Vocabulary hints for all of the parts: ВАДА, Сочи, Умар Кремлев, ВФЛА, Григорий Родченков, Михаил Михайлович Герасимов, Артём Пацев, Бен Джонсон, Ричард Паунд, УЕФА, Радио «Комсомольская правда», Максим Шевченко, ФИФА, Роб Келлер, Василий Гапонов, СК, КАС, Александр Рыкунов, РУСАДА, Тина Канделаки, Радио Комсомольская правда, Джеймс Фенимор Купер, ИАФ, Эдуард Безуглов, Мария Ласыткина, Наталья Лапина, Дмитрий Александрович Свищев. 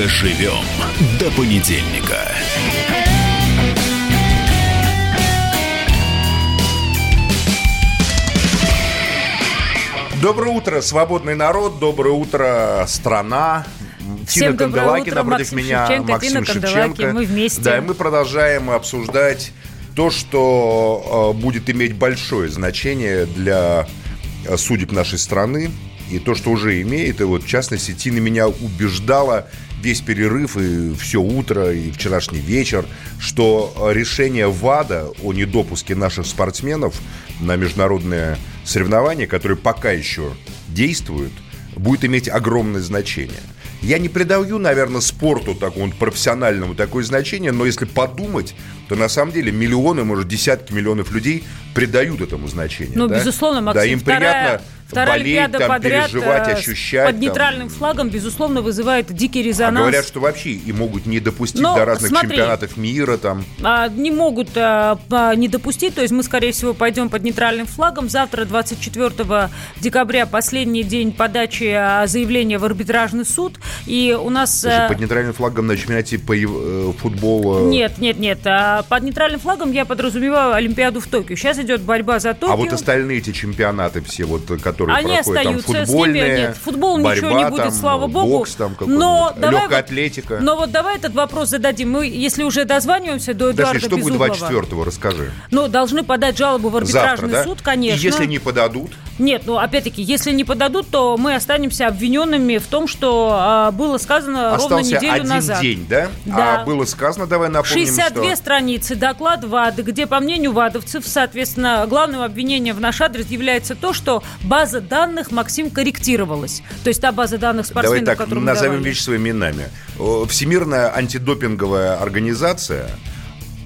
Доживем до понедельника. Доброе утро, свободный народ. Доброе утро, страна. Всем Тина Канделаки напротив меня, Максим Шевченко. Мы вместе. Да, и мы продолжаем обсуждать то, что будет иметь большое значение для судеб нашей страны. И то, что уже имеет. И вот, в частности, Тина меня убеждала весь перерыв и все утро, и вчерашний вечер, что решение ВАДА о недопуске наших спортсменов на международные соревнования, которые пока еще действуют, будет иметь огромное значение. Я не придаю, наверное, спорту такому профессиональному такое значение, но если подумать, то на самом деле миллионы, может, десятки миллионов людей придают этому значение. Ну, да? Безусловно, Максим. Да, им приятно болеть, там, переживать, ощущать. Под нейтральным флагом, безусловно, вызывает дикий резонанс. А говорят, что вообще и могут не допустить до разных чемпионатов мира. Там. Не могут не допустить. То есть мы, скорее всего, пойдем под нейтральным флагом. Завтра, 24 декабря, последний день подачи заявления в арбитражный суд. И у нас... Слушай, под нейтральным флагом на чемпионате по футболу... Нет. Под нейтральным флагом я подразумеваю Олимпиаду в Токио. Сейчас идет борьба за Токио. А вот остальные эти чемпионаты все, вот, которые они проходят, остаются, там футбольные, нет, футбол ничего не будет, там, слава богу. Бокс, там какой-нибудь, легкая атлетика. Но вот давай этот вопрос зададим. Мы, если уже дозваниваемся до Эдуарда Безубова... Подожди, что будет 24-го, расскажи. Ну, должны подать жалобу в арбитражный суд, конечно. И если не подадут? Нет, ну, опять-таки, если не подадут, то мы останемся обвиненными в том, что было сказано ровно неделю назад. Остался один день, да? Да. А было сказано, давай напомним, 62 что... страницы доклад ВАДы, где, по мнению ВАДовцев, соответственно, главным обвинением в наш адрес является то, что база данных, Максим, корректировалась. То есть та база данных спортсменов, давай так, которую мы назовем вещи своими именами. Всемирная антидопинговая организация,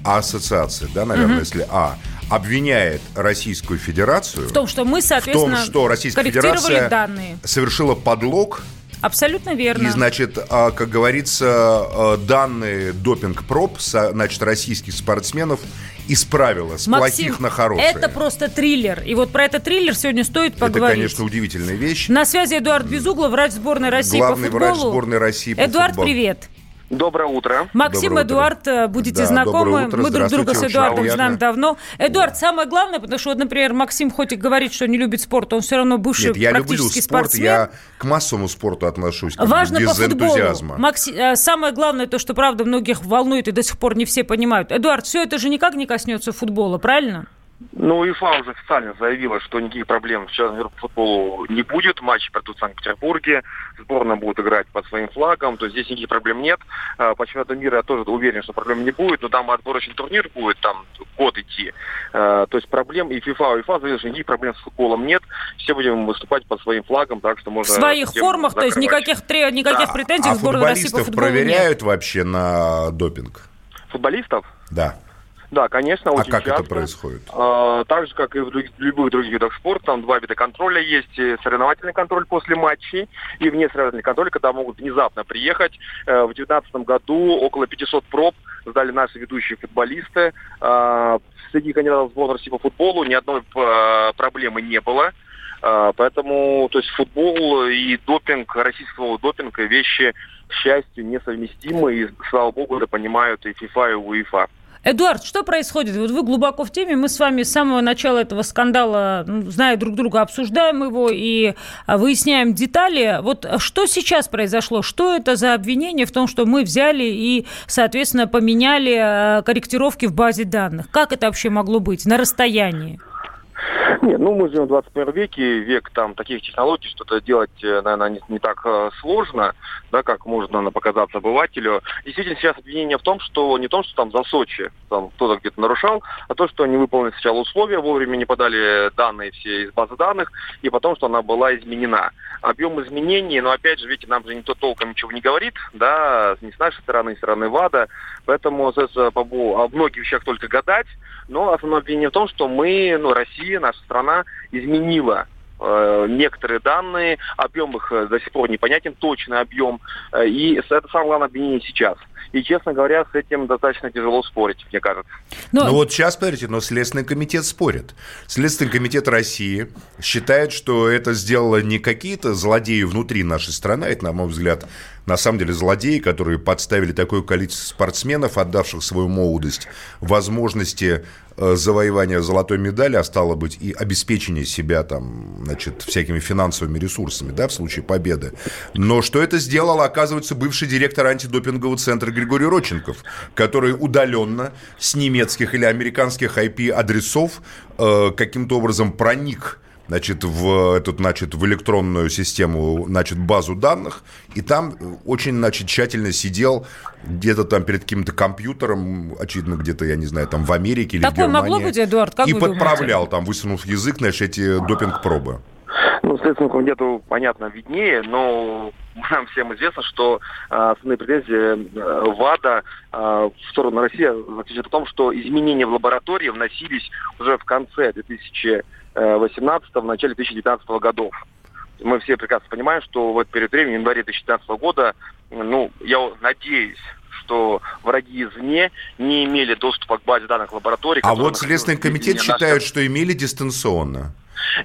ассоциация, да, наверное, если А, обвиняет Российскую Федерацию в том, что мы, соответственно, в том, что Российская Федерация данные. Совершила подлог. Абсолютно верно. И, значит, как говорится, данные допинг-проб, значит, российских спортсменов исправила с плохих на хорошие. Это просто триллер. И вот про этот триллер сегодня стоит поговорить. Это, конечно, удивительная вещь. На связи Эдуард Безубов, врач сборной России по футболу. Главный врач сборной России по футболу. Эдуард, привет. Доброе утро. Максим, Эдуард, будете знакомы. Мы друг друга с Эдуардом знаем давно. Эдуард, самое главное, потому что, например, Максим хоть и говорит, что не любит спорт, он все равно бывший практически спортсмен. Я к массовому спорту отношусь без энтузиазма. Самое главное то, что, правда, многих волнует и до сих пор не все понимают. Эдуард, все это же никак не коснется футбола, правильно? Ну, ИФА уже официально заявила, что никаких проблем сейчас по футболу не будет. Матчи пройдут в Санкт-Петербурге, сборная будет играть под своим флагом, то есть здесь никаких проблем нет. По чемпионату мира я тоже уверен, что проблем не будет, но там отборочный турнир будет, там год идти. То есть проблем и ФИФА, заявила, что никаких проблем с футболом нет. Все будем выступать под своим флагом, так что можно... В своих формах, закрывать. То есть никаких претензий в сборную России по футболу нет. А футболистов проверяют вообще на допинг? Футболистов? Да. Да, конечно, очень часто. А как это происходит? Так же, как и в любых других видах спорта, там два вида контроля есть. Соревновательный контроль после матчей и внесоревновательный контроль, когда могут внезапно приехать. В 2019 году около 500 проб сдали наши ведущие футболисты. Среди кандидатов сборной России по футболу ни одной проблемы не было. Поэтому, то есть, футбол и допинг, российского допинга, вещи, к счастью, несовместимы. И, слава богу, это понимают и ФИФА, и УЕФА. Эдуард, что происходит? Вот вы глубоко в теме, мы с вами с самого начала этого скандала, зная друг друга, обсуждаем его и выясняем детали. Вот что сейчас произошло? Что это за обвинение в том, что мы взяли и, соответственно, поменяли корректировки в базе данных? Как это вообще могло быть на расстоянии? Нет, ну мы живем в 21 веке, век там таких технологий, что-то делать, наверное, не так сложно, да, как может, наверное, показаться обывателю. Действительно, сейчас обвинение в том, что не в том, что там за Сочи там кто-то где-то нарушал, а то, что они выполнили сначала условия, вовремя не подали данные все из базы данных, и потом, что она была изменена. Объем изменений, но опять же, видите, нам же никто толком ничего не говорит, да, ни с нашей стороны, ни с стороны ВАДА, поэтому о многих вещах только гадать, но основное обвинение в том, что мы, Россия, наша страна изменила некоторые данные, объем их до сих пор непонятен, точный объем, и это самое главное обвинение сейчас. И, честно говоря, с этим достаточно тяжело спорить, мне кажется. Но вот сейчас, смотрите, но Следственный комитет спорит. Следственный комитет России считает, что это сделало не какие-то злодеи внутри нашей страны, это, на мой взгляд, на самом деле злодеи, которые подставили такое количество спортсменов, отдавших свою молодость возможности завоевания золотой медали, а стало быть, и обеспечение себя там, значит, всякими финансовыми ресурсами, да, в случае победы. Но что это сделал, оказывается, бывший директор антидопингового центра Григорий Родченков, который удаленно с немецких или американских IP-адресов каким-то образом проник, значит, в эту, значит, в электронную систему, значит, базу данных, и там очень, значит, тщательно сидел где-то там перед каким-то компьютером, очевидно, где-то, я не знаю, там в Америке или такое в Германии. Могло быть, Эдуард, как и вы подправлял думаете? Там, высунув язык, значит, эти допинг-пробы. Ну, Следственному комитету, понятно, виднее, но нам всем известно, что основные претензии ВАДА в сторону России заключаются в том, что изменения в лаборатории вносились уже в конце 2018, в начале 2019 годов. Мы все прекрасно понимаем, что в этот период времени, в январе 2019 года, ну, я надеюсь, что враги извне не имели доступа к базе данных лабораторий. А вот Следственный комитет считает, что имели дистанционно.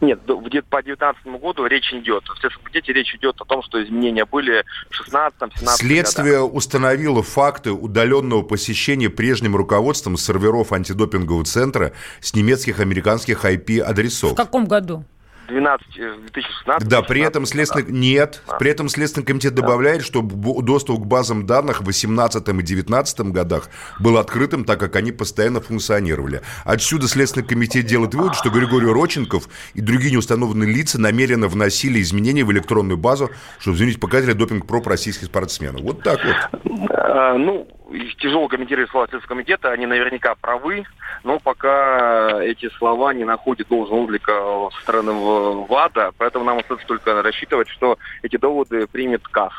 Нет, по 2019 году речь не идет. В Следственном комитете речь идет о том, что изменения были в 2016-2017 Следствие годах. Установило факты удаленного посещения прежним руководством серверов антидопингового центра с немецких, американских IP-адресов. В каком году? 2016. Да, при этом Следственный комитет добавляет, что доступ к базам данных в 2018 и 2019 годах был открытым, так как они постоянно функционировали. Отсюда Следственный комитет делает вывод, что Григорий Родченков и другие неустановленные лица намеренно вносили изменения в электронную базу, чтобы изменить показатели допинг-проб российских спортсменов. Вот так вот. Ну, тяжело комментировать слова Следственного комитета, они наверняка правы, но пока эти слова не находят должного отклика со стороны ВАДА, поэтому нам остается только рассчитывать, что эти доводы примет КАС.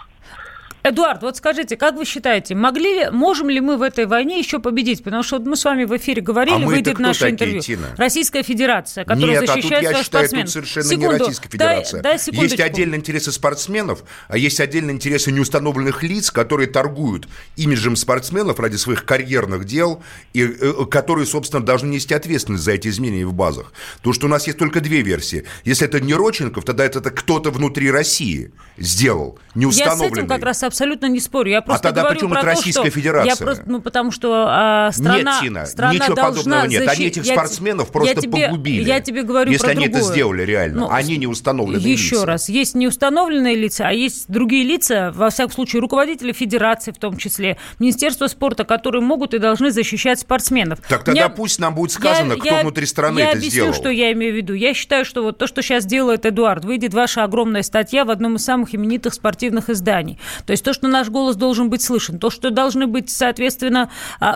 Эдуард, вот скажите, как вы считаете, можем ли мы в этой войне еще победить? Потому что мы с вами в эфире говорили, выйдет наше интервью. Тина? Российская Федерация, которая защищает своих спортсменов. Нет, совершенно не Российская Федерация. Есть отдельные интересы спортсменов, а есть отдельные интересы неустановленных лиц, которые торгуют имиджем спортсменов ради своих карьерных дел, и которые, собственно, должны нести ответственность за эти изменения в базах. Потому что у нас есть только две версии. Если это не Родченков, тогда это кто-то внутри России сделал, неустановленный. Абсолютно не спорю. Я просто говорю причем про это Российская Федерация? Потому что страна... Нет, Тина, ничего подобного нет. Они этих спортсменов просто погубили. Я тебе говорю про другое. Если они это сделали реально. Они не установленные лица. Еще раз. Есть не установленные лица, а есть другие лица, во всяком случае, руководители Федерации в том числе, Министерства спорта, которые могут и должны защищать спортсменов. Так тогда пусть нам будет сказано, кто внутри страны это сделал. Я объясню, что я имею в виду. Я считаю, что вот то, что сейчас делает Эдуард, выйдет ваша огромная статья в одном из самых именитых спортивных изданий. То есть то, что наш голос должен быть слышен, то, что должны быть, соответственно,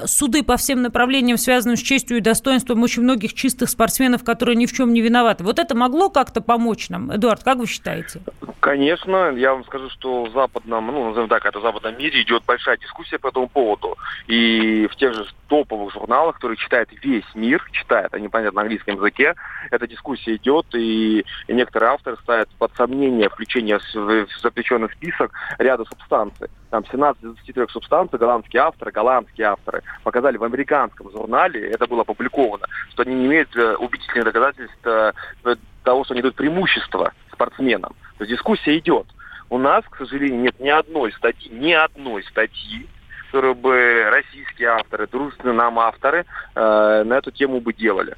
суды по всем направлениям, связанным с честью и достоинством очень многих чистых спортсменов, которые ни в чем не виноваты. Вот это могло как-то помочь нам? Эдуард, как вы считаете? Конечно. Я вам скажу, что в западном, назовем так, это в западном мире идет большая дискуссия по этому поводу. И в тех же топовых журналах, которые читает весь мир, они, понятно, на английском языке, эта дискуссия идет, и некоторые авторы ставят под сомнение включение в запрещенный список ряда субстанций. Там 17 из 23 субстанций голландские авторы показали в американском журнале, это было опубликовано, что они не имеют убедительных доказательств того, что они дают преимущество спортсменам. То есть дискуссия идет. У нас, к сожалению, нет ни одной статьи, которую бы российские авторы, дружественные нам авторы на эту тему бы делали.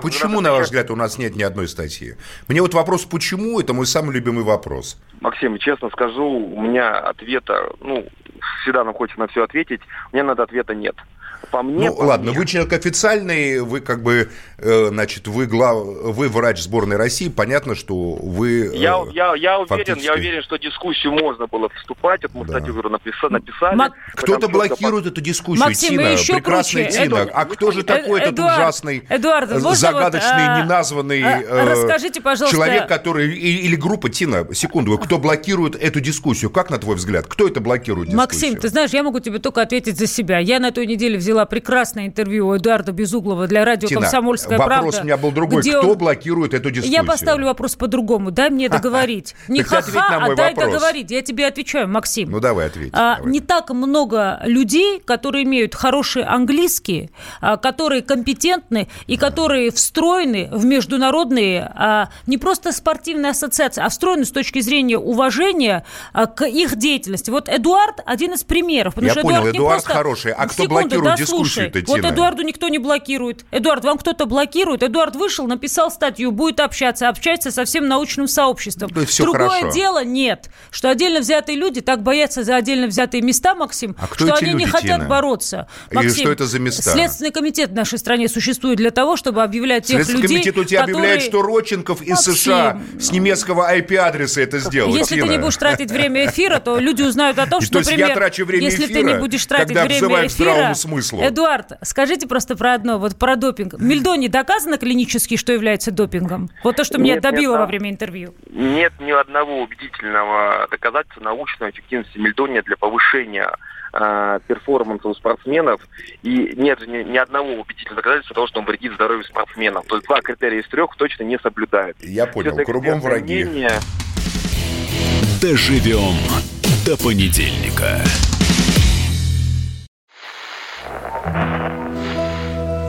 Почему, на ваш взгляд, у нас нет ни одной статьи? Мне вот вопрос «почему» – это мой самый любимый вопрос. Максим, честно скажу, у меня ответа, всегда нам хочется на все ответить, мне на это ответа нет. По мне. Вы человек официальный, вы вы врач сборной России, понятно, что вы... Я уверен, что дискуссию можно было вступать, мы статью написали. Кто-то блокирует эту дискуссию, Максим, Тина, прекрасная круче. Тина. Кто же такой этот ужасный, загадочный, неназванный человек, который... Или группа, Тина, секунду, кто блокирует эту дискуссию? Как, на твой взгляд, кто это блокирует дискуссию? Максим, ты знаешь, я могу тебе только ответить за себя. Я на той неделе неделе взяла прекрасное интервью у Эдуарда Безуглова для радио «Комсомольская правда». Вопрос у меня был другой. Кто блокирует эту дискуссию? Я поставлю вопрос по-другому. Дай мне договорить. Не ха-ха, а дай договорить. Я тебе отвечаю, Максим. Ну, давай ответь. Не так много людей, которые имеют хороший английский, которые компетентны и которые встроены в международные, не просто спортивные ассоциации, а встроены с точки зрения уважения к их деятельности. Вот Эдуард один из примеров. Я понял, Эдуард хороший. А кто блокирует дискуссию-то, Тина? Вот Эдуарду никто не блокирует. Эдуард, вам кто-то блокирует? Эдуард вышел, написал статью, будет общаться со всем научным сообществом. Другое дело нет, что отдельно взятые люди так боятся за отдельно взятые места, Максим, что они не хотят бороться. И что это за места? Следственный комитет в нашей стране существует для того, чтобы объявлять тех людей, которые... Следственный комитет у тебя объявляет, что Родченков из США с немецкого IP-адреса это сделал. Если ты не будешь тратить время эфира, то люди узнают о том, что, например, если ты не будешь тратить время эфира... Эдуард, скажите просто про одно, вот про допинг. Мельдо не доказано клинически, что является допингом? Вот то, что меня добило во время интервью. Нет ни одного убедительного доказательства научной эффективности мельдония для повышения перформанса у спортсменов, и нет ни одного убедительного доказательства того, что он вредит здоровью спортсменов. То есть 2 критерия из 3 точно не соблюдают. Я понял, кругом враги. Доживем до понедельника.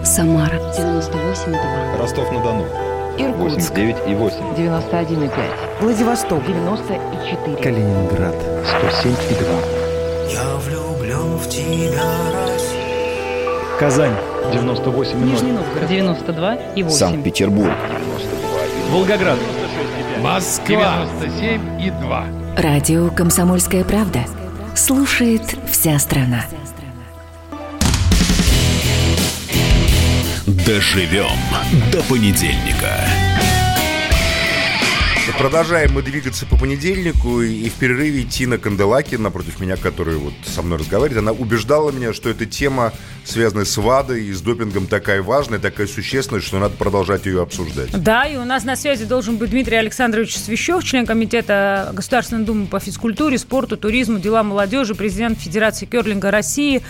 Самара 98,2. Ростов-на-Дону 89,8. 91,5. Владивосток 90,4. Калининград 107,2. Я влюблен в тебя, Россия. Казань 98,0. Нижний Новгород 92,8. Санкт-Петербург 92,8. Волгоград 96,5. Москва 97,2. Радио «Комсомольская правда». Слушает вся страна. Доживем до понедельника. Продолжаем мы двигаться по понедельнику. И в перерыве Тина Канделаки, напротив меня, которая вот со мной разговаривает, она убеждала меня, что эта тема, связанная с ВАДой и с допингом, такая важная, такая существенная, что надо продолжать ее обсуждать. Да, и у нас на связи должен быть Дмитрий Александрович Свищев, член комитета Государственной Думы по физкультуре, спорту, туризму, делам молодежи, президент Федерации кёрлинга России.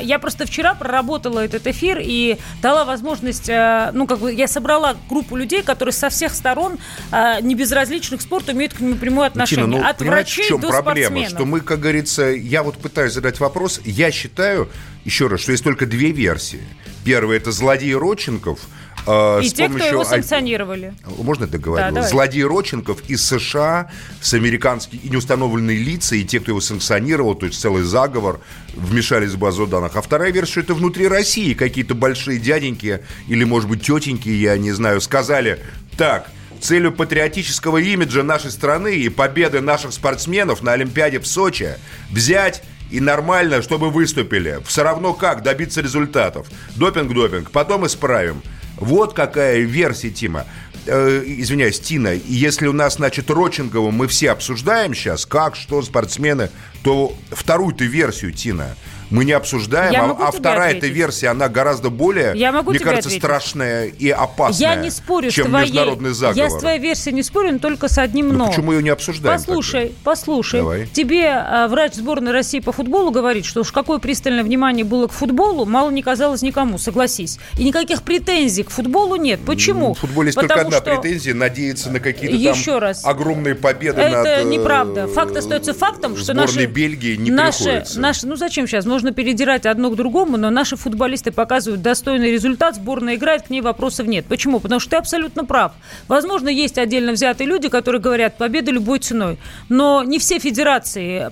Я просто вчера проработала этот эфир и дала возможность, я собрала группу людей, которые со всех сторон не без различных спорт имеют к нему прямое отношение. Тина, от врачей до спортсменов. Проблема, что мы, как говорится, я вот пытаюсь задать вопрос. Я считаю, еще раз, что есть только 2 версии. Первая – это злодей Родченков. И те, кто его санкционировали. Можно договориться? Да, злодей Родченков из США, с американскими и неустановленные лица, и те, кто его санкционировал, то есть целый заговор, вмешались в базу данных. А вторая версия, что это внутри России какие-то большие дяденьки или, может быть, тетеньки, я не знаю, сказали так: целью патриотического имиджа нашей страны и победы наших спортсменов на Олимпиаде в Сочи взять и нормально, чтобы выступили. Все равно как добиться результатов. Допинг, потом исправим. Вот какая версия, Тима. Извиняюсь, Тина, если у нас, значит, Родченкова мы все обсуждаем сейчас, как, что, спортсмены, то вторую-то версию, Тина, мы не обсуждаем, а вторая эта версия, она гораздо более, мне кажется, страшная и опасная, чем международный заговор. Я с твоей версией не спорю, но только с одним «но». Почему ее не обсуждаем? Послушай. Давай. Тебе врач сборной России по футболу говорит, что уж какое пристальное внимание было к футболу, мало не казалось никому, согласись. И никаких претензий к футболу нет. Почему? В футболе есть только одна претензия, надеяться на какие-то там огромные победы над... Это неправда. Факт остается фактом, что наши... Бельгии не приходится. Зачем сейчас? Можно передирать одно к другому, но наши футболисты показывают достойный результат, сборная играет, к ней вопросов нет. Почему? Потому что ты абсолютно прав. Возможно, есть отдельно взятые люди, которые говорят: победа любой ценой. Но не все федерации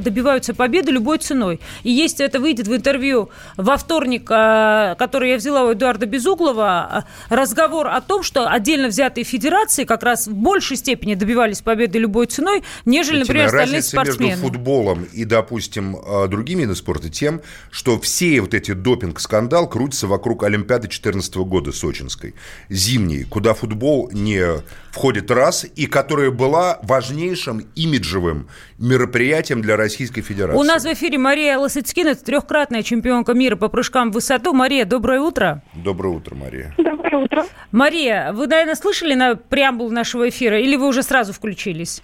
добиваются победы любой ценой. И если это выйдет в интервью во вторник, которое я взяла у Эдуарда Безуглова, разговор о том, что отдельно взятые федерации как раз в большей степени добивались победы любой ценой, нежели, например, остальные спортсмены. Разница между футболом и, допустим, другими видами спорта тем, что все вот эти допинг-скандал крутятся вокруг Олимпиады 2014 года сочинской, зимней, куда футбол не входит раз, и которая была важнейшим имиджевым мероприятием для Российской Федерации. У нас в эфире Мария Ласыткина, трехкратная чемпионка мира по прыжкам в высоту. Мария, доброе утро. Доброе утро, Мария. Доброе утро. Мария, вы, наверное, слышали преамбул нашего эфира, или вы уже сразу включились?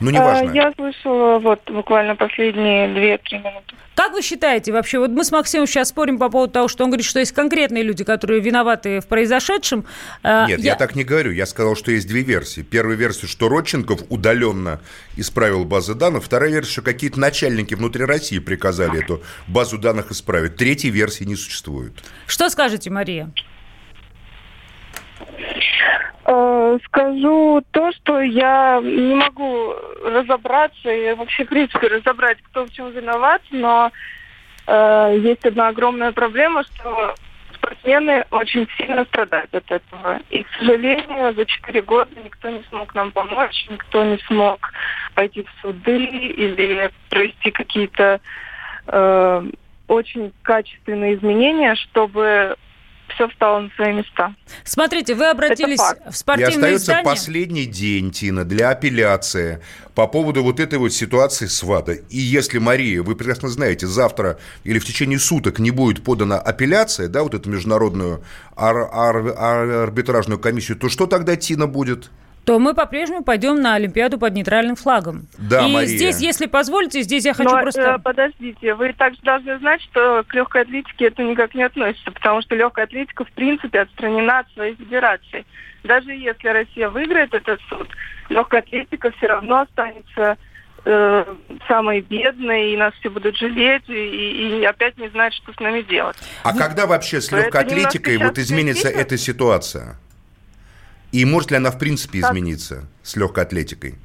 Ну, неважно. Я слышала вот буквально последние 2-3 минуты. Как вы считаете вообще, вот мы с Максимом сейчас спорим по поводу того, что он говорит, что есть конкретные люди, которые виноваты в произошедшем. Нет, я так не говорю. Я сказал, что есть две версии. Первая версия, что Родченков удаленно исправил базы данных. Вторая версия, что какие-то начальники внутри России приказали эту базу данных исправить. Третьей версии не существует. Что скажете, Мария? Скажу то, что я не могу разобраться и вообще, в принципе, разобрать, кто в чем виноват, но есть одна огромная проблема, что спортсмены очень сильно страдают от этого. И, к сожалению, за 4 года никто не смог нам помочь, никто не смог пойти в суды или провести какие-то очень качественные изменения, чтобы... все встало на свои места. Смотрите, вы обратились в спортивное издание. И остается последний день, Тина, для апелляции по поводу вот этой вот ситуации с ВАДА. И если, Мария, вы прекрасно знаете, завтра или в течение суток не будет подана апелляция, да, вот эту международную арбитражную комиссию, то что тогда, Тина, будет? То мы по-прежнему пойдем на Олимпиаду под нейтральным флагом. Да, и Мария. Здесь, если позволите, здесь я хочу Подождите, вы также должны знать, что к легкой атлетике это никак не относится, потому что легкая атлетика, в принципе, отстранена от своей федерации. Даже если Россия выиграет этот суд, легкая атлетика все равно останется самые бедные, и нас все будут жалеть, и опять не знать, что с нами делать. А когда вообще с легкой атлетикой вот изменится эта ситуация? И может ли она в принципе измениться с легкой атлетикой?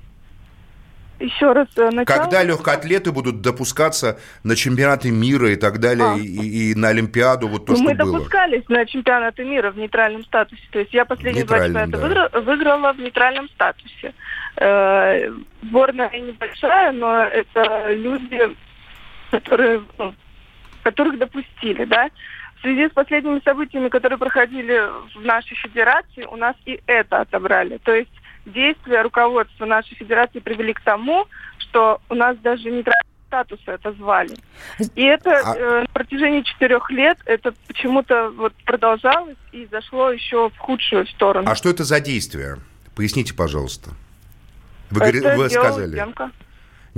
Еще раз начало. Когда легкоатлеты будут допускаться на чемпионаты мира и так далее, и на Олимпиаду, вот то, что было. Мы допускались на чемпионаты мира в нейтральном статусе. То есть я последние 2 чемпионата выиграла в нейтральном статусе. Сборная небольшая, но это люди, которых допустили, да? В связи с последними событиями, которые проходили в нашей федерации, у нас и это отобрали. То есть действия руководства нашей федерации привели к тому, что у нас даже нейтрального статуса отозвали. И это на протяжении 4 лет это почему-то вот продолжалось и зашло еще в худшую сторону. А что это за действия? Поясните, пожалуйста. Вы сказали.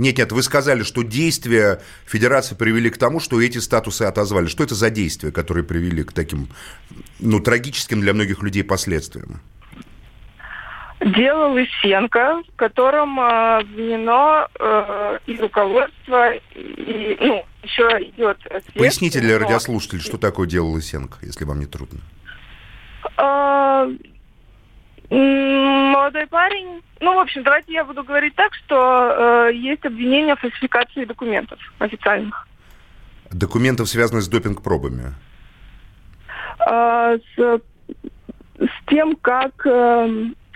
Нет, вы сказали, что действия федерации привели к тому, что эти статусы отозвали. Что это за действия, которые привели к таким, трагическим для многих людей последствиям? Дело Лысенко, в котором обвинено и руководство, и еще идет... Поясните для радиослушателей, что такое дело Лысенко, если вам не трудно. Молодой парень... в общем, давайте я буду говорить так, что есть обвинение в фальсификации документов официальных. Документов, связанных с допинг-пробами? С тем, как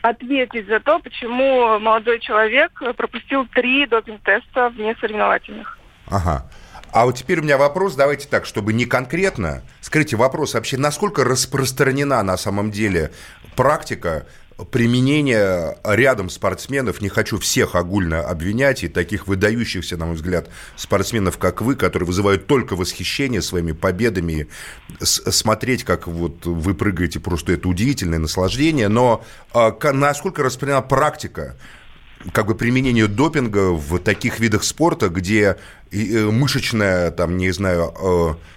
ответить за то, почему молодой человек пропустил 3 допинг-теста внесоревновательных. Ага. А вот теперь у меня вопрос, давайте так, чтобы не конкретно. Скажите, вопрос вообще, насколько распространена на самом деле практика применения рядом спортсменов, не хочу всех огульно обвинять, и таких выдающихся, на мой взгляд, спортсменов, как вы, которые вызывают только восхищение своими победами, смотреть, как вот вы прыгаете, просто это удивительное наслаждение, но насколько распространена практика применение допинга в таких видах спорта, где мышечная,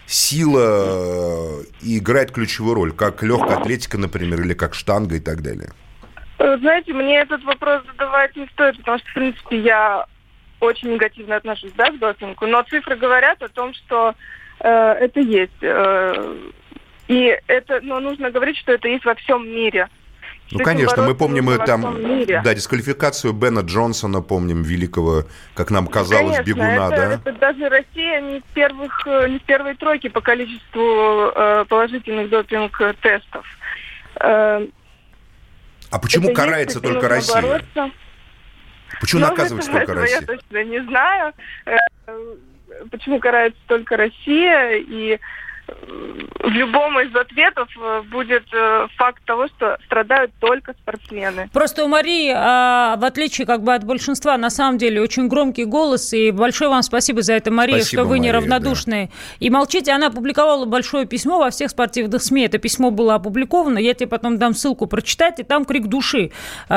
сила играет ключевую роль, как легкая атлетика, например, или как штанга и так далее? Знаете, мне этот вопрос задавать не стоит, потому что, в принципе, я очень негативно отношусь, к допингу, но цифры говорят о том, что это есть. И это, нужно говорить, что это есть во всем мире. Конечно, мы помним дисквалификацию Бена Джонсона, помним великого, как нам казалось, бегуна, это даже Россия не в первой тройке по количеству положительных допинг-тестов. А почему карается только Россия? Бороться. Почему наказывается только Россия? Я точно не знаю, почему карается только Россия, и в любом из ответов будет факт того, что страдают только спортсмены. Просто у Марии, в отличие как бы от большинства, на самом деле очень громкий голос. И большое вам спасибо за это, Мария, спасибо, что вы неравнодушны. Да. И молчите. Она опубликовала большое письмо во всех спортивных СМИ. Это письмо было опубликовано. Я тебе потом дам ссылку прочитать. И там крик души.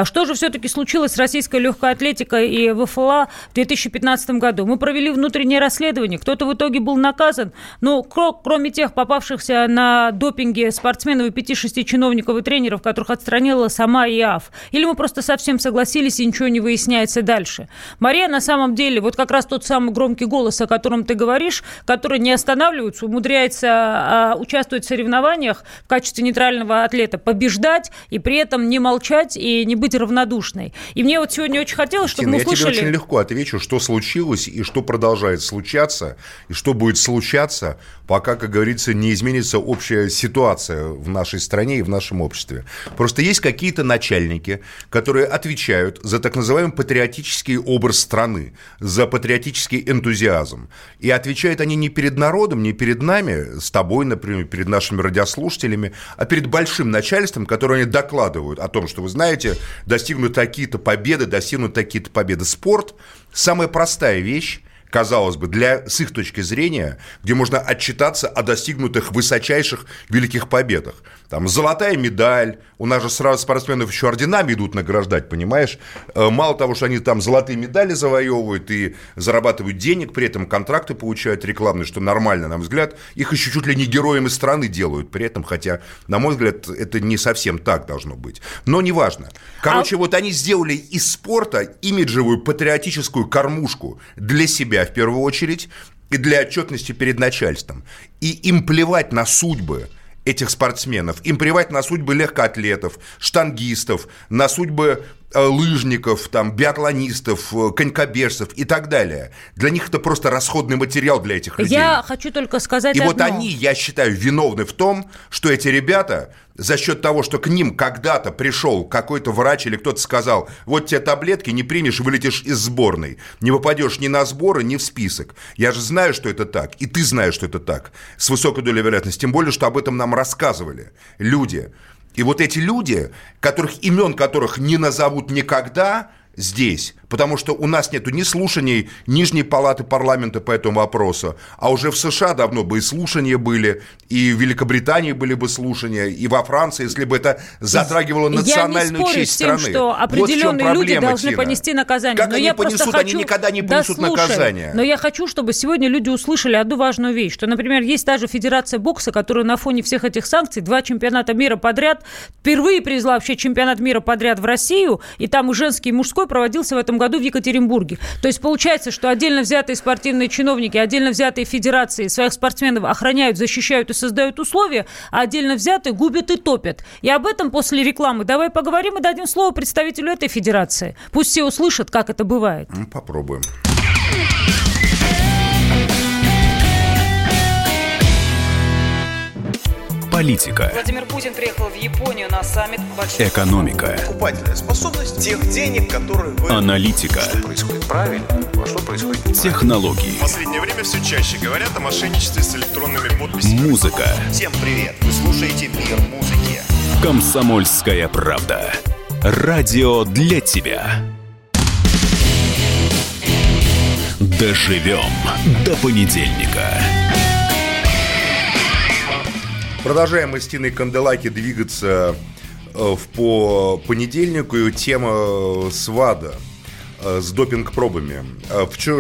Что же все-таки случилось с российской легкой атлетикой и ВФЛА в 2015 году? Мы провели внутреннее расследование. Кто-то в итоге был наказан. Но кроме тех попавшихся на допинге спортсменов и 5-6 чиновников и тренеров, которых отстранила сама ИАФ? Или мы просто совсем согласились и ничего не выясняется дальше? Мария, на самом деле, вот как раз тот самый громкий голос, о котором ты говоришь, который не останавливается, умудряется участвовать в соревнованиях в качестве нейтрального атлета, побеждать и при этом не молчать и не быть равнодушной. И мне вот сегодня очень хотелось, чтобы мы услышали... Я тебе очень легко отвечу, что случилось и что продолжает случаться, и что будет случаться, пока, как говорится, не изменится общая ситуация в нашей стране и в нашем обществе. Просто есть какие-то начальники, которые отвечают за так называемый патриотический образ страны, за патриотический энтузиазм. И отвечают они не перед народом, не перед нами, с тобой, например, перед нашими радиослушателями, а перед большим начальством, которое они докладывают о том, что, вы знаете, достигнут такие-то победы, достигнут такие-то победы. Спорт – самая простая вещь, казалось бы, с их точки зрения, где можно отчитаться о достигнутых высочайших великих победах. Там золотая медаль, у нас же сразу спортсменов еще орденами идут награждать, понимаешь? Мало того, что они там золотые медали завоевывают и зарабатывают денег, при этом контракты получают рекламные, что нормально, на мой взгляд, их еще чуть ли не героями страны делают при этом, хотя, на мой взгляд, это не совсем так должно быть. Но неважно. Короче, вот они сделали из спорта имиджевую патриотическую кормушку для себя, в первую очередь, и для отчетности перед начальством. И им плевать на судьбы этих спортсменов, им плевать на судьбы легкоатлетов, штангистов, на судьбы лыжников, там, биатлонистов, конькобежцев и так далее. Для них это просто расходный материал для этих людей. Я хочу только сказать одно. И вот они, я считаю, виновны в том, что эти ребята за счет того, что к ним когда-то пришел какой-то врач или кто-то сказал, вот тебе таблетки, не примешь, вылетишь из сборной. Не попадешь ни на сборы, ни в список. Я же знаю, что это так, и ты знаешь, что это так, с высокой долей вероятности. Тем более, что об этом нам рассказывали люди. И вот эти люди, имен которых не назовут никогда здесь, потому что у нас нету ни слушаний Нижней палаты парламента по этому вопросу, а уже в США давно бы и слушания были, и в Великобритании были бы слушания, и во Франции, если бы это затрагивало национальную честь страны. Я не спорю с тем, что определенные люди должны понести наказание. Как они понесут? Они никогда не понесут наказание. Но я хочу, чтобы сегодня люди услышали одну важную вещь, что, например, есть та же Федерация бокса, которая на фоне всех этих санкций 2 чемпионата мира подряд, впервые привезла вообще чемпионат мира подряд в Россию, и там и женский, и мужской проводился в этом году в Екатеринбурге. То есть получается, что отдельно взятые спортивные чиновники, отдельно взятые федерации своих спортсменов охраняют, защищают и создают условия, а отдельно взятые губят и топят. И об этом после рекламы давай поговорим и дадим слово представителю этой федерации. Пусть все услышат, как это бывает. Попробуем. Политика. Владимир Путин приехал в Японию на саммит большой... Экономика. Покупательная способность тех денег, которые вы... Аналитика. Что происходит правильно, а что происходит неправильно. Технологии. В последнее время все чаще говорят о мошенничестве с электронными подписями. Музыка. Всем привет. Вы слушаете «Мир музыки». «Комсомольская правда». Радио для тебя. Доживем до понедельника. Продолжаем мы с Тиной Канделаки двигаться по понедельнику. И тема с ВАДА, с допинг-пробами.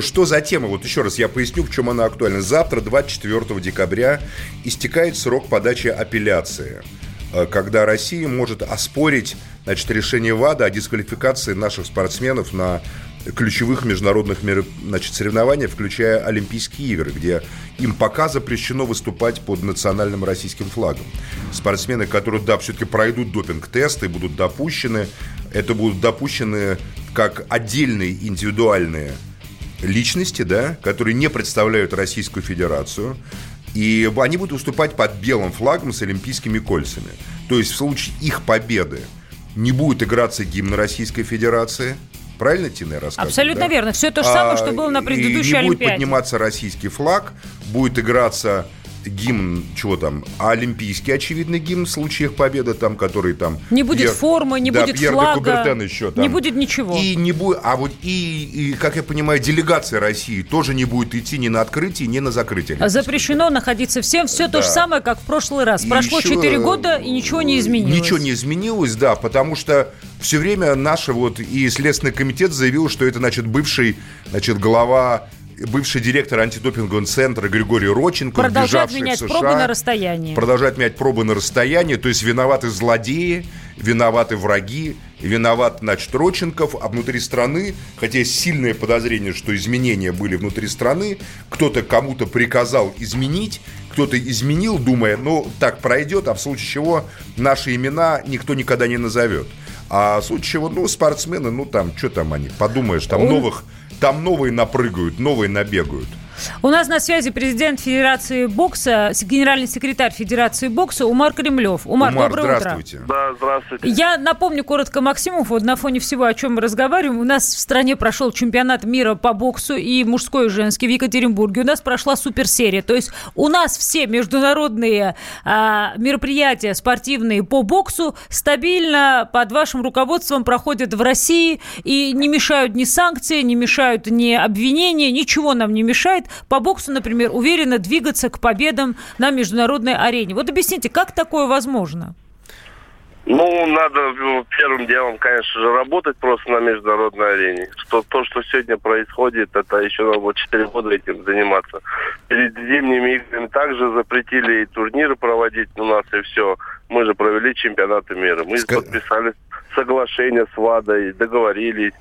Что за тема? Вот еще раз я поясню, в чем она актуальна. Завтра, 24 декабря, истекает срок подачи апелляции, когда Россия может оспорить, значит, решение ВАДА о дисквалификации наших спортсменов на ключевых международных, значит, соревнованиях, включая Олимпийские игры, где им пока запрещено выступать под национальным российским флагом. Спортсмены, которые, да, все-таки пройдут допинг-тесты, будут допущены, это будут допущены как отдельные индивидуальные личности, да, которые не представляют Российскую Федерацию, и они будут выступать под белым флагом с олимпийскими кольцами. То есть в случае их победы не будет играться гимн Российской Федерации. Правильно, Тина, я рассказываю? Абсолютно, да? Верно. Все то же самое, что было на предыдущей Олимпиаде. Не будет подниматься российский флаг, будет играться гимн, чего там, олимпийский, очевидно, гимн в случаях победы, там, который там... Не будет формы, не будет Пьер флага, де Кубертен еще, там, не будет ничего. И не будет, а вот и, как я понимаю, делегация России тоже не будет идти ни на открытие, ни на закрытие. Запрещено находиться всем, все да. То же самое, как в прошлый раз. И прошло 4 года, и ничего не изменилось. Ничего не изменилось, да, потому что все время наш вот и Следственный комитет заявил, что это, значит, бывший директор антидопингового центра Григорий Родченков, бежавший в США. Продолжает менять пробы на расстоянии. То есть виноваты злодеи, виноваты враги, виноват, значит, Родченков. А внутри страны, хотя есть сильное подозрение, что изменения были внутри страны, кто-то кому-то приказал изменить, кто-то изменил, думая, ну, так пройдет, а в случае чего наши имена никто никогда не назовет. А в случае чего, ну, спортсмены, ну, там, что там они, подумаешь, там Там новые напрыгают, новые набегают. У нас на связи президент Федерации бокса, генеральный секретарь Федерации бокса Умар Кремлев. Умар, доброе здравствуйте. Утро. Да, здравствуйте. Я напомню коротко Максиму, вот на фоне всего, о чем мы разговариваем. У нас в стране прошел чемпионат мира по боксу и мужской, и женский в Екатеринбурге. У нас прошла суперсерия. То есть у нас все международные мероприятия спортивные по боксу стабильно под вашим руководством проходят в России и не мешают ни санкции, не мешают ни обвинения, ничего нам не мешает. По боксу, например, уверенно двигаться к победам на международной арене. Вот объясните, как такое возможно? Ну, надо первым делом, конечно же, работать просто на международной арене. То, что сегодня происходит, это еще надо было 4 года этим заниматься. Перед зимними играми также запретили и турниры проводить у нас, и все. Мы же провели чемпионаты мира. Мы подписали соглашение с ВАДА, договорились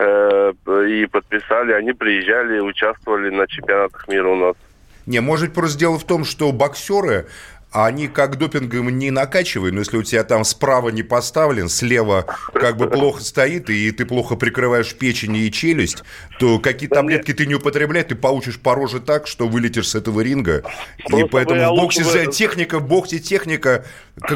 и подписали. Они приезжали, участвовали на чемпионатах мира у нас. Не, может, просто дело в том, что боксеры... Они как допингом не накачивают, но если у тебя там справа не поставлен, слева как бы плохо стоит, и ты плохо прикрываешь печень и челюсть, то какие таблетки ты не употребляй, ты получишь по роже так, что вылетишь с этого ринга. Просто и поэтому в боксе техника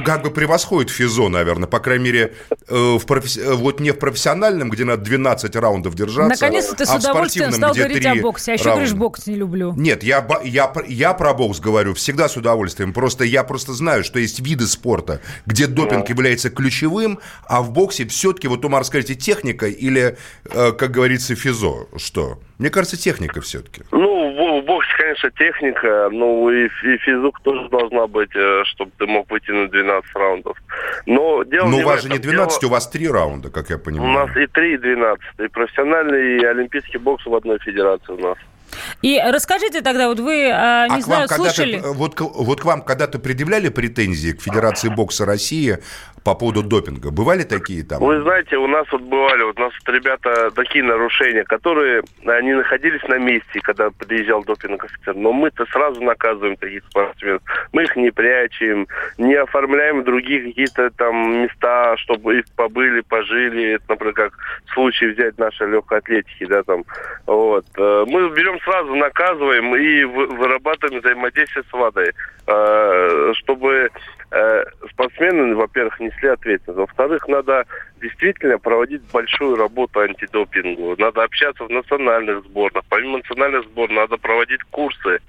как бы превосходит физо, наверное. По крайней мере, вот не в профессиональном, где надо 12 раундов держаться, наконец-то ты с удовольствием стал говорить о боксе. А еще говоришь, бокс не люблю. Нет, я про бокс говорю всегда с удовольствием. Я просто знаю, что есть виды спорта, где допинг является ключевым, а в боксе все-таки, вот, Умар, скажите, техника или, как говорится, физо, что? Мне кажется, техника все-таки. Ну, в боксе, конечно, техника, но и физук тоже должна быть, чтобы ты мог выйти на 12 раундов. Но у вас же не 12, у вас 3 раунда, как я понимаю. У нас и 3, и 12, и профессиональный, и олимпийский бокс в одной федерации у нас. И расскажите тогда, вот вы, не знаю, слышали... Вот к вам когда-то предъявляли претензии к Федерации бокса России по поводу допинга? Бывали такие там? Вы знаете, у нас вот бывали, вот у нас вот ребята такие нарушения, которые, они находились на месте, когда приезжал допинг-офицер, но мы-то сразу наказываем таких спортсменов. Мы их не прячем, не оформляем другие какие-то там места, чтобы их побыли, пожили. Это, например, как случай взять нашей легкой атлетики, да, там, вот. Мы берем сразу наказываем и вырабатываем взаимодействие с ВАДой, чтобы спортсмены, во-первых, несли ответственность, во-вторых, надо действительно проводить большую работу антидопингу, надо общаться в национальных сборных, помимо национальных сборных надо проводить курсы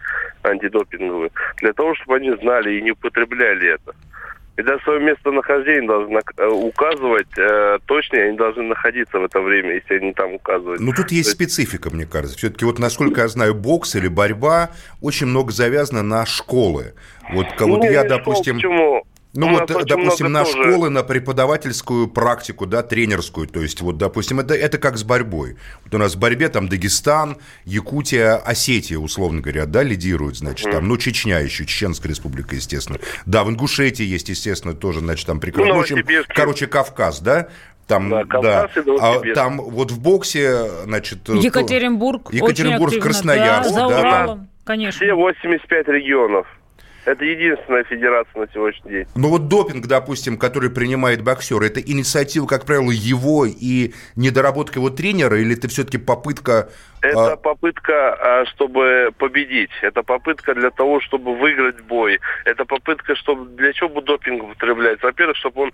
антидопинговые, для того, чтобы они знали и не употребляли это. И даже свое местонахождение должны указывать точнее, они должны находиться в это время, если они там указывают. Ну, тут есть специфика, мне кажется. Все-таки, вот насколько я знаю, бокс или борьба очень много завязано на школы. Вот я, допустим... Почему? Ну вот, допустим, на школы, на преподавательскую практику, да, тренерскую, то есть, вот, допустим, это как с борьбой. Вот у нас в борьбе там Дагестан, Якутия, Осетия, условно говоря, да, лидируют, значит, там, ну, Чечня еще, Чеченская республика, естественно. Да, в Ингушетии есть, естественно, тоже, значит, там прекрасно. Короче, Кавказ, да? Там, да, там вот в боксе, значит... Екатеринбург, Красноярск, да, за Уралом, да, конечно. Все 85 регионов. Это единственная федерация на сегодняшний день. Но вот допинг, допустим, который принимает боксер, это инициатива, как правило, его и недоработка его тренера, или это все-таки попытка... Это попытка, чтобы победить. Это попытка для того, чтобы выиграть бой. Это попытка, чтобы для чего допинг употребляется. Во-первых, чтобы он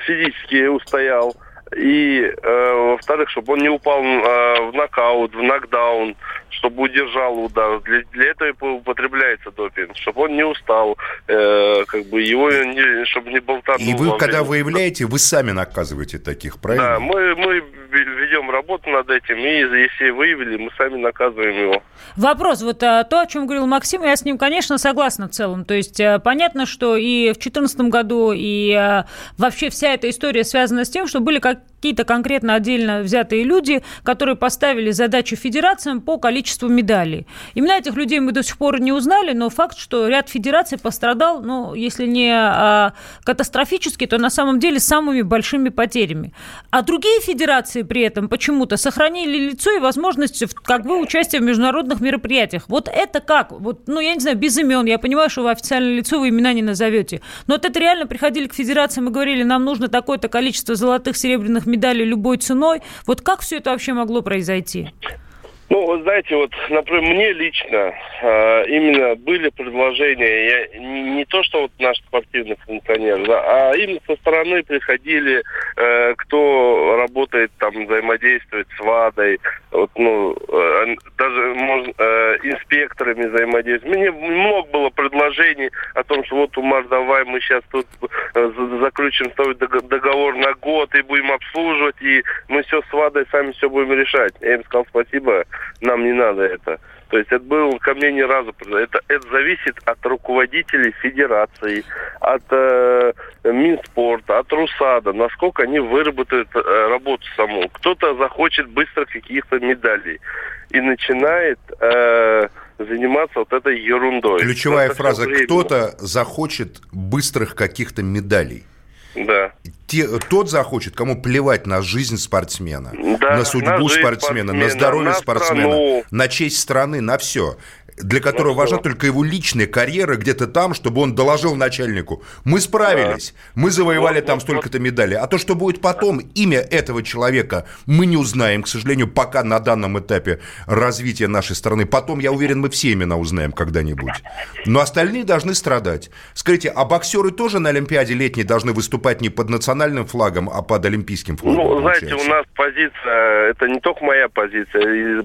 физически устоял. И, во-вторых, чтобы он не упал в нокаут, в нокдаун, чтобы удержал удар. Для этого и употребляется допинг, чтобы он не устал, чтобы не болтанул. И вы, когда выявляете, вы сами наказываете таких, правильно? Да, мы ведем работу над этим, и если выявили, мы сами наказываем его. Вопрос, вот то, о чем говорил Максим, я с ним, конечно, согласна в целом. То есть понятно, что и в 2014 году, и вообще вся эта история связана с тем, что были какие-то конкретно отдельно взятые люди, которые поставили задачу федерациям по количеству медалей. Имена этих людей мы до сих пор не узнали, но факт, что ряд федераций пострадал, ну, если не катастрофически, то на самом деле самыми большими потерями. А другие федерации при этом почему-то сохранили лицо и возможность участия в международных мероприятиях. Вот это как? Вот, ну, я не знаю, без имен. Я понимаю, что вы официальное лицо, вы имена не назовете. Но вот это реально приходили к федерациям и говорили, нам нужно такое-то количество золотых, серебряных медалей любой ценой. Вот как все это вообще могло произойти? Ну, вы знаете, вот, например, мне лично именно были предложения, не то, что вот наш спортивный функционер, да, а именно со стороны приходили, кто работает, там, взаимодействует с ВАДАй, вот, ну, даже, можно, инспекторами взаимодействует. Мне много было предложений о том, что вот, Умар, давай мы сейчас тут заключим с тобой договор на год и будем обслуживать, и мы все с ВАДАй сами все будем решать. Я им сказал спасибо. Нам не надо это. То есть это было ко мне ни разу. Это зависит от руководителей федерации, от Минспорта, от РУСАДА, насколько они выработают работу саму. Кто-то захочет быстро каких-то медалей и начинает заниматься вот этой ерундой. Ключевая фраза «кто-то захочет быстрых каких-то медалей». Да. Тот захочет, кому плевать на жизнь спортсмена, да, на судьбу спортсмена, на здоровье спортсмена, на честь страны, на все. Для которого важна только его личная карьера где-то там, чтобы он доложил начальнику. Мы справились, мы завоевали там столько-то медалей. А то, что будет потом, имя этого человека мы не узнаем, к сожалению, пока на данном этапе развития нашей страны. Потом, я уверен, мы все имена узнаем когда-нибудь. Но остальные должны страдать. Скажите, а боксеры тоже на Олимпиаде летней должны выступать не под национальным флагом, а под олимпийским флагом? Ну, знаете, получается? У нас позиция, это не только моя позиция,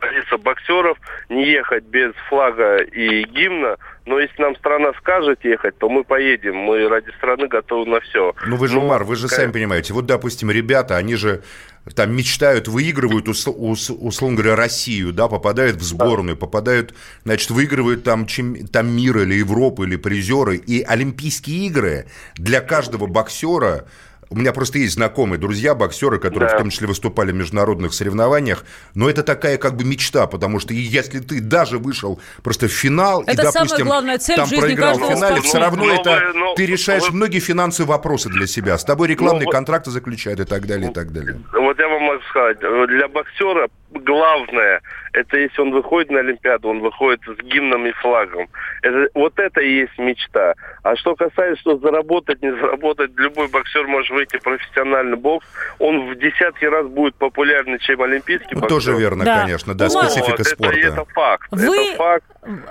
позиция боксеров, не ехать без флага и гимна, но если нам страна скажет ехать, то мы поедем, мы ради страны готовы на все. Ну вы же, Умар, вы же сами понимаете, вот, допустим, ребята, они же там мечтают, выигрывают, условно говоря, Россию, да, попадают в сборную, попадают, значит, выигрывают там мир или Европу, или призеры, и Олимпийские игры для каждого боксера. У меня просто есть знакомые, друзья, боксеры, которые в том числе выступали в международных соревнованиях, но это такая как бы мечта, потому что если ты даже вышел просто в финал, это и, допустим, там проиграл в финале, все равно ты решаешь многие финансовые вопросы для себя, с тобой рекламные контракты заключают и так далее, и так далее. Вот я вам могу сказать, для боксера главное, это если он выходит на Олимпиаду, он выходит с гимном и флагом. Вот это и есть мечта. А что касается, что заработать, не заработать, любой боксер может выйти в профессиональный бокс. Он в десятки раз будет популярнее, чем олимпийский боксер. Тоже верно, конечно, да, специфика спорта. Это факт.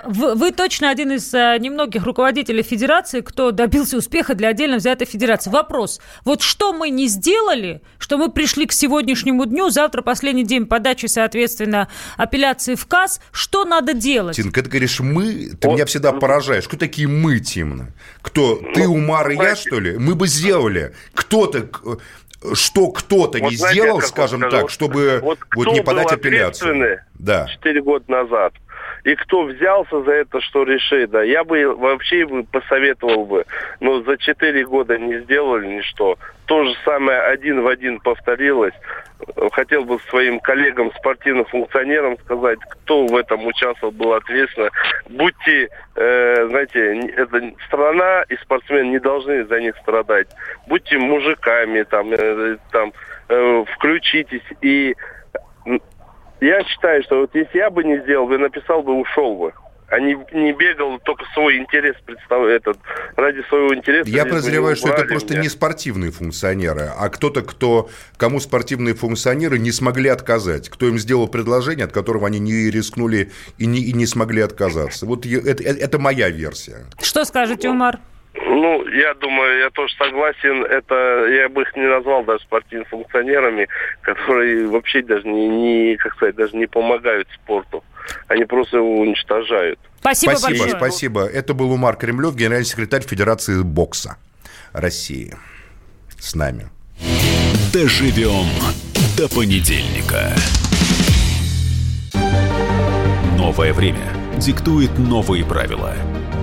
Вы точно один из немногих руководителей федерации, кто добился успеха для отдельно взятой федерации. Вопрос. Вот что мы не сделали, что мы пришли к сегодняшнему дню, завтра последний день подачи, соответственно, апелляции в КАС, что надо делать? Тин, когда ты говоришь «мы», ты меня всегда поражаешь. Кто такие «мы», Тина? Кто? Ты, Умар и я, что ли? Мы бы сделали. Кто-то не сделал, скажем так, чтобы не подать апелляцию. 4 года назад. И кто взялся за это, что решит, да, я бы вообще посоветовал бы, но за 4 года не сделали ничто. То же самое один в один повторилось. Хотел бы своим коллегам, спортивным функционерам сказать, кто в этом участвовал, был ответственно. Будьте, знаете, это страна и спортсмены не должны за них страдать. Будьте мужиками, включитесь. И я считаю, что вот если я бы не сделал, я написал бы, ушел бы. А не бегал, только свой интерес представляет, ради своего интереса. Я подозреваю, что это просто не спортивные функционеры, а кто-то, кому спортивные функционеры не смогли отказать, кто им сделал предложение, от которого они не рискнули и не смогли отказаться. Вот это моя версия. Что скажете, Умар? Ну, я думаю, я тоже согласен. Это я бы их не назвал даже спортивными функционерами, которые вообще даже не помогают спорту. Они просто его уничтожают. Спасибо. Это был Умар Кремлев, генеральный секретарь Федерации бокса России. С нами. Доживем до понедельника. Новое время диктует новые правила.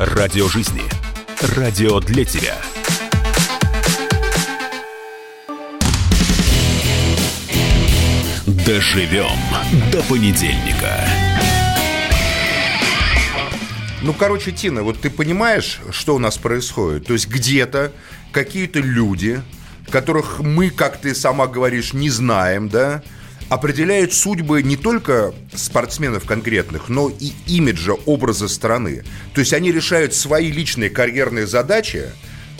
Радио жизни. Радио для тебя. Доживем до понедельника. Ну, короче, Тина, вот ты понимаешь, что у нас происходит? То есть где-то какие-то люди, которых мы, как ты сама говоришь, не знаем, да, определяют судьбы не только спортсменов конкретных, но и имиджа, образа страны. То есть они решают свои личные карьерные задачи.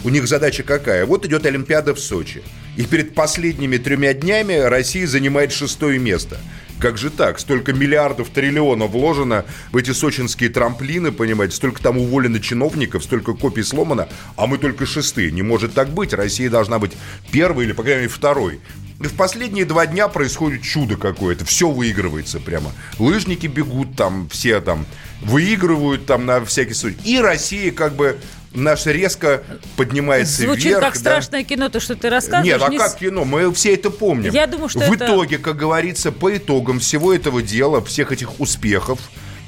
У них задача какая? Вот идет Олимпиада в Сочи. И перед последними 3 днями Россия занимает 6-е место. Как же так? Столько миллиардов, триллионов вложено в эти сочинские трамплины, понимаете? Столько там уволено чиновников, столько копий сломано, а мы только 6-е. Не может так быть. Россия должна быть 1-й или, по крайней мере, 2-й. И в последние 2 дня происходит чудо какое-то. Все выигрывается прямо. Лыжники бегут там, все там выигрывают там на всякий случай. И Россия как бы наша резко поднимается вверх. Звучит как страшное кино, то, что ты рассказываешь. Нет, а как кино? Мы все это помним. Я думаю, что в итоге, как говорится, по итогам всего этого дела, всех этих успехов,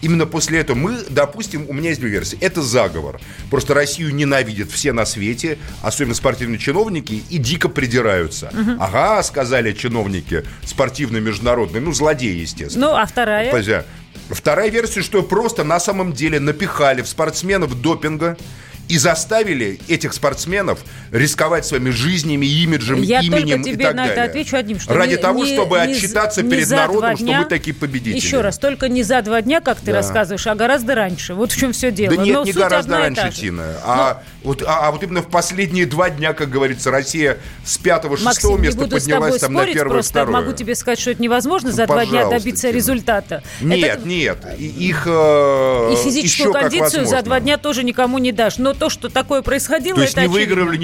именно после этого мы, допустим, у меня есть 2 версии. Это заговор. Просто Россию ненавидят все на свете, особенно спортивные чиновники, и дико придираются. Угу. Ага, сказали чиновники спортивные, международные, ну, злодеи, естественно. Ну, а вторая? Вторая версия, что просто на самом деле напихали в спортсменов допинга и заставили этих спортсменов рисковать своими жизнями, имиджем, именем и так далее. Я только тебе на это отвечу одним, что ради того, чтобы отчитаться перед народом, что мы такие победители. Еще раз, только не за 2 дня, как ты рассказываешь, а гораздо раньше. Вот в чем все дело. Да нет, не гораздо раньше, Тина. Вот именно в последние 2 дня, как говорится, Россия с 5-6 места поднялась там на 1-2. Просто могу тебе сказать, что это невозможно за 2 дня добиться результата. Нет. И физическую кондицию за 2 дня тоже никому не дашь. Но то, что такое происходило, то есть это не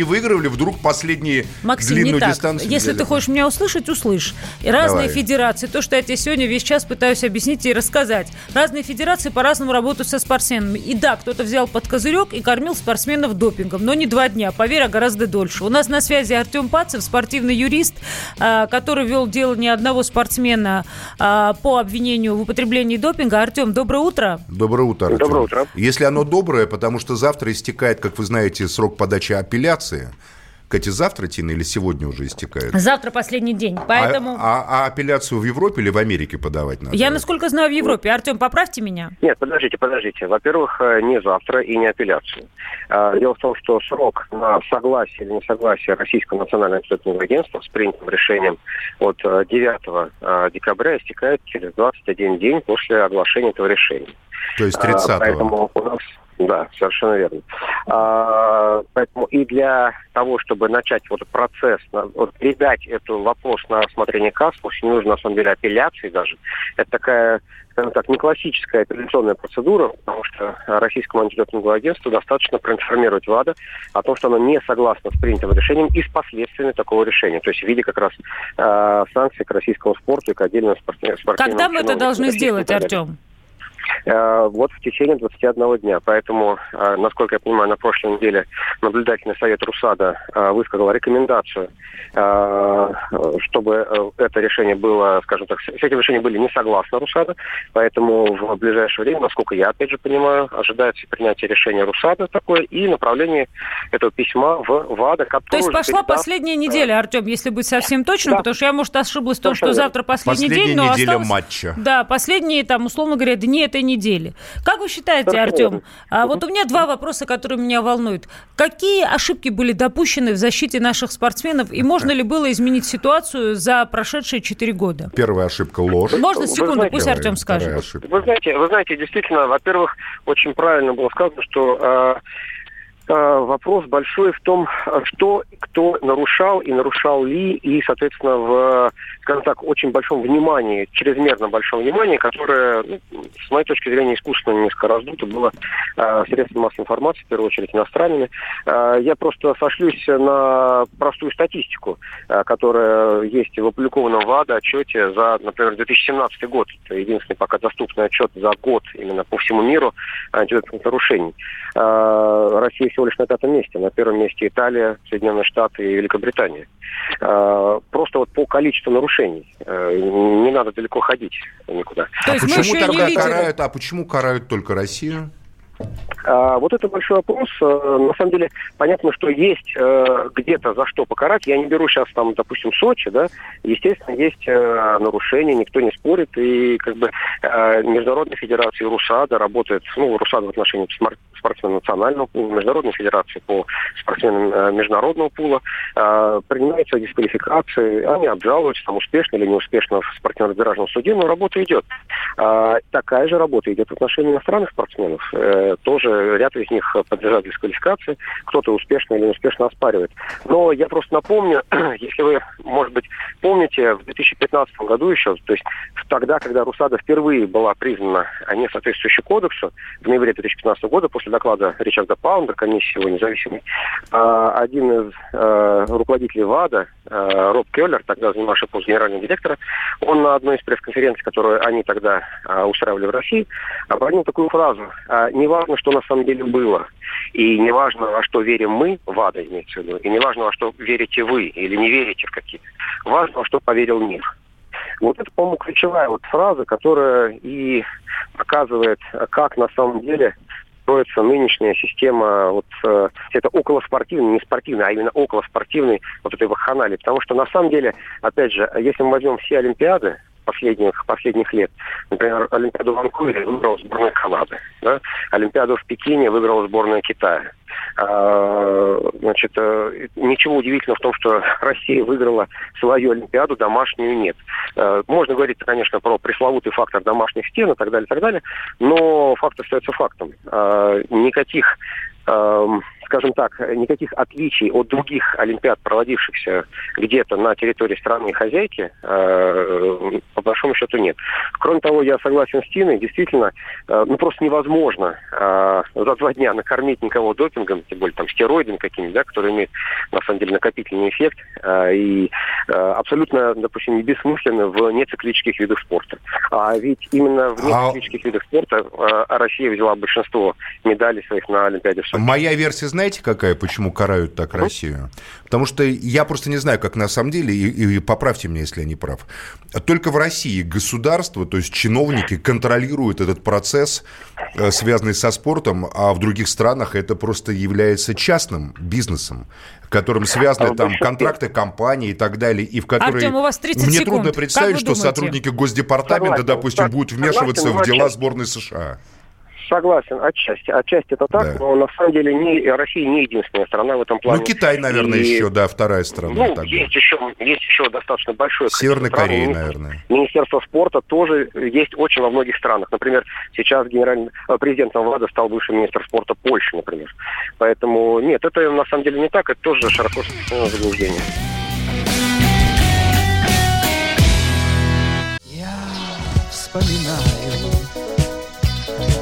выигрывали, вдруг последние Максим, длинную дистанцию. Если ты хочешь меня услышать, услышь. Разные федерации, то, что я тебе сегодня весь час пытаюсь объяснить и рассказать. Разные федерации по-разному работают со спортсменами. И да, кто-то взял под козырек и кормил спортсменов допингом, но не 2 дня, поверь, а гораздо дольше. У нас на связи Артём Пацев, спортивный юрист, который вел дело ни одного спортсмена по обвинению в употреблении допинга. Артём, доброе утро. Доброе утро, Артём. Доброе утро. Если оно доброе, потому что завтра истекает, как вы знаете, срок подачи апелляции. Кстати, завтра, Тина, или сегодня уже истекает? Завтра последний день, поэтому... А апелляцию в Европе или в Америке подавать надо? Я, насколько знаю, в Европе. Артём, поправьте меня. Нет, подождите. Во-первых, не завтра и не апелляцию. Дело в том, что срок на согласие или несогласие Российского национального антидопингового агентства с принятым решением от 9 декабря истекает через 21 день после оглашения этого решения. То есть 30-го. Поэтому у нас... Да, совершенно верно. Поэтому и для того, чтобы начать вот процесс, передать этот вопрос на рассмотрение КАС, не нужно, на самом деле, апелляции даже. Это такая, скажем так, не классическая апелляционная процедура, потому что Российскому антидопинговому агентству достаточно проинформировать ВАДА о том, что оно не согласно с принятым решением и с последствиями такого решения, то есть в виде как раз санкций к российскому спорту и к отдельным спортсменам. Когда мы это должны сделать, Артём? Вот в течение 21 дня. Поэтому, насколько я понимаю, на прошлой неделе наблюдательный совет РУСАДА высказал рекомендацию, чтобы это решение было, скажем так, с этим решением были не согласны РУСАДА, поэтому в ближайшее время, насколько я, опять же, понимаю, ожидается принятие решения РУСАДА такое и направление этого письма в ВАДА, который... То есть пошла последняя неделя, Артём, если быть совсем точным, да. Потому что я, может, ошиблась в том, что завтра последний день, но осталось... Последняя неделя матча. Да, последние, там, условно говоря, дни это этой недели. Как вы считаете, Артём, вот у меня два вопроса, которые меня волнуют. Какие ошибки были допущены в защите наших спортсменов, и можно ли было изменить ситуацию за прошедшие 4 года? Первая ошибка — ложь. Можно секунду, пусть Артём скажет. Вы знаете, действительно, во-первых, очень правильно было сказано, что... Вопрос большой в том, что кто нарушал и нарушал ли, и, соответственно, в, скажем так, очень большом внимании, чрезмерно большом внимании, которое, с моей точки зрения, искусственно несколько раздуто было средствами массовой информации, в первую очередь иностранными. Я просто сошлюсь на простую статистику, которая есть в опубликованном ВАДА отчете за, например, 2017 год. Это единственный пока доступный отчет за год именно по всему миру антидопинговых нарушений. Россия всего лишь на 5-м месте. На 1-м месте Италия, Соединенные Штаты и Великобритания. Просто вот по количеству нарушений. Не надо далеко ходить никуда. А почему тогда карают, а почему карают только Россию? Вот это большой вопрос. На самом деле, понятно, что есть где-то за что покарать. Я не беру сейчас, там, допустим, Сочи, да. Естественно, есть нарушения, никто не спорит. И как бы Международная федерация РУСАДА работает, ну, РУСАДА в отношении спортсменов национального пула, Международная федерация по спортсменам международного пула. Принимаются дисквалификации, они обжалуются, там, успешно или неуспешно в спортивно-арбитражном суде, но работа идет. Такая же работа идет в отношении иностранных спортсменов. Тоже ряд из них подлежат дисквалификации, кто-то успешно или неуспешно оспаривает. Но я просто напомню, если вы, может быть, помните, в 2015 году еще, то есть тогда, когда РУСАДА впервые была признана несоответствующей кодексу, в ноябре 2015 года, после доклада Ричарда Паунда, комиссии его независимой, один из руководителей ВАДА, Роб Келлер, тогда занимавший пост генерального директора, он на одной из пресс-конференций, которую они тогда устраивали в России, обронил такую фразу: не важно, что на самом деле было, и не важно, во что верим мы, ВАДА имеется в виду, и не важно, во что верите вы или не верите в какие-то, важно, во что поверил мир. Вот это, по-моему, ключевая вот фраза, которая и показывает, как на самом деле строится нынешняя система, вот это околоспортивный, не спортивный, а именно околоспортивный вот этой вакханалии. Потому что на самом деле, опять же, если мы возьмем все Олимпиады последних лет. Например, Олимпиаду в Ванкувере выиграла сборная Канады. Да? Олимпиаду в Пекине выиграла сборная Китая. Значит, ничего удивительного в том, что Россия выиграла свою Олимпиаду, домашнюю нет. Можно говорить, конечно, про пресловутый фактор домашних стен и так далее, но факт остается фактом. Никаких, скажем так, никаких отличий от других олимпиад, проводившихся где-то на территории страны хозяйки, по большому счету нет. Кроме того, я согласен с Тиной, действительно, ну просто невозможно за 2 дня накормить никого допингом, тем более там стероидами какими-нибудь, да, которые имеют на самом деле накопительный эффект, и абсолютно, допустим, бессмысленно в нециклических видах спорта. А ведь именно в нециклических видах спорта Россия взяла большинство медалей своих на Олимпиаде в Сочи. Моя версия, знаете, какая, почему карают так Россию? Потому что я просто не знаю, как на самом деле, и поправьте меня, если я не прав. Только в России государство, то есть чиновники, контролируют этот процесс, связанный со спортом, а в других странах это просто является частным бизнесом, которым связаны там контракты компании и так далее, и в которые... Артём, у вас 30 секунд. Мне трудно представить, что сотрудники Госдепартамента, допустим, будут вмешиваться в дела сборной США. Согласен, отчасти. Отчасти это так, да. Но на самом деле Россия не единственная страна в этом плане. Ну, Китай, наверное, еще, да, вторая страна. Ну, есть еще достаточно большое количество стран. Северной Кореи, наверное. Министерство спорта тоже есть очень во многих странах. Например, сейчас президентом ВАДА стал бывший министр спорта Польши, например. Поэтому, нет, это на самом деле не так, это тоже широко распространенное заблуждение. Я вспоминаю...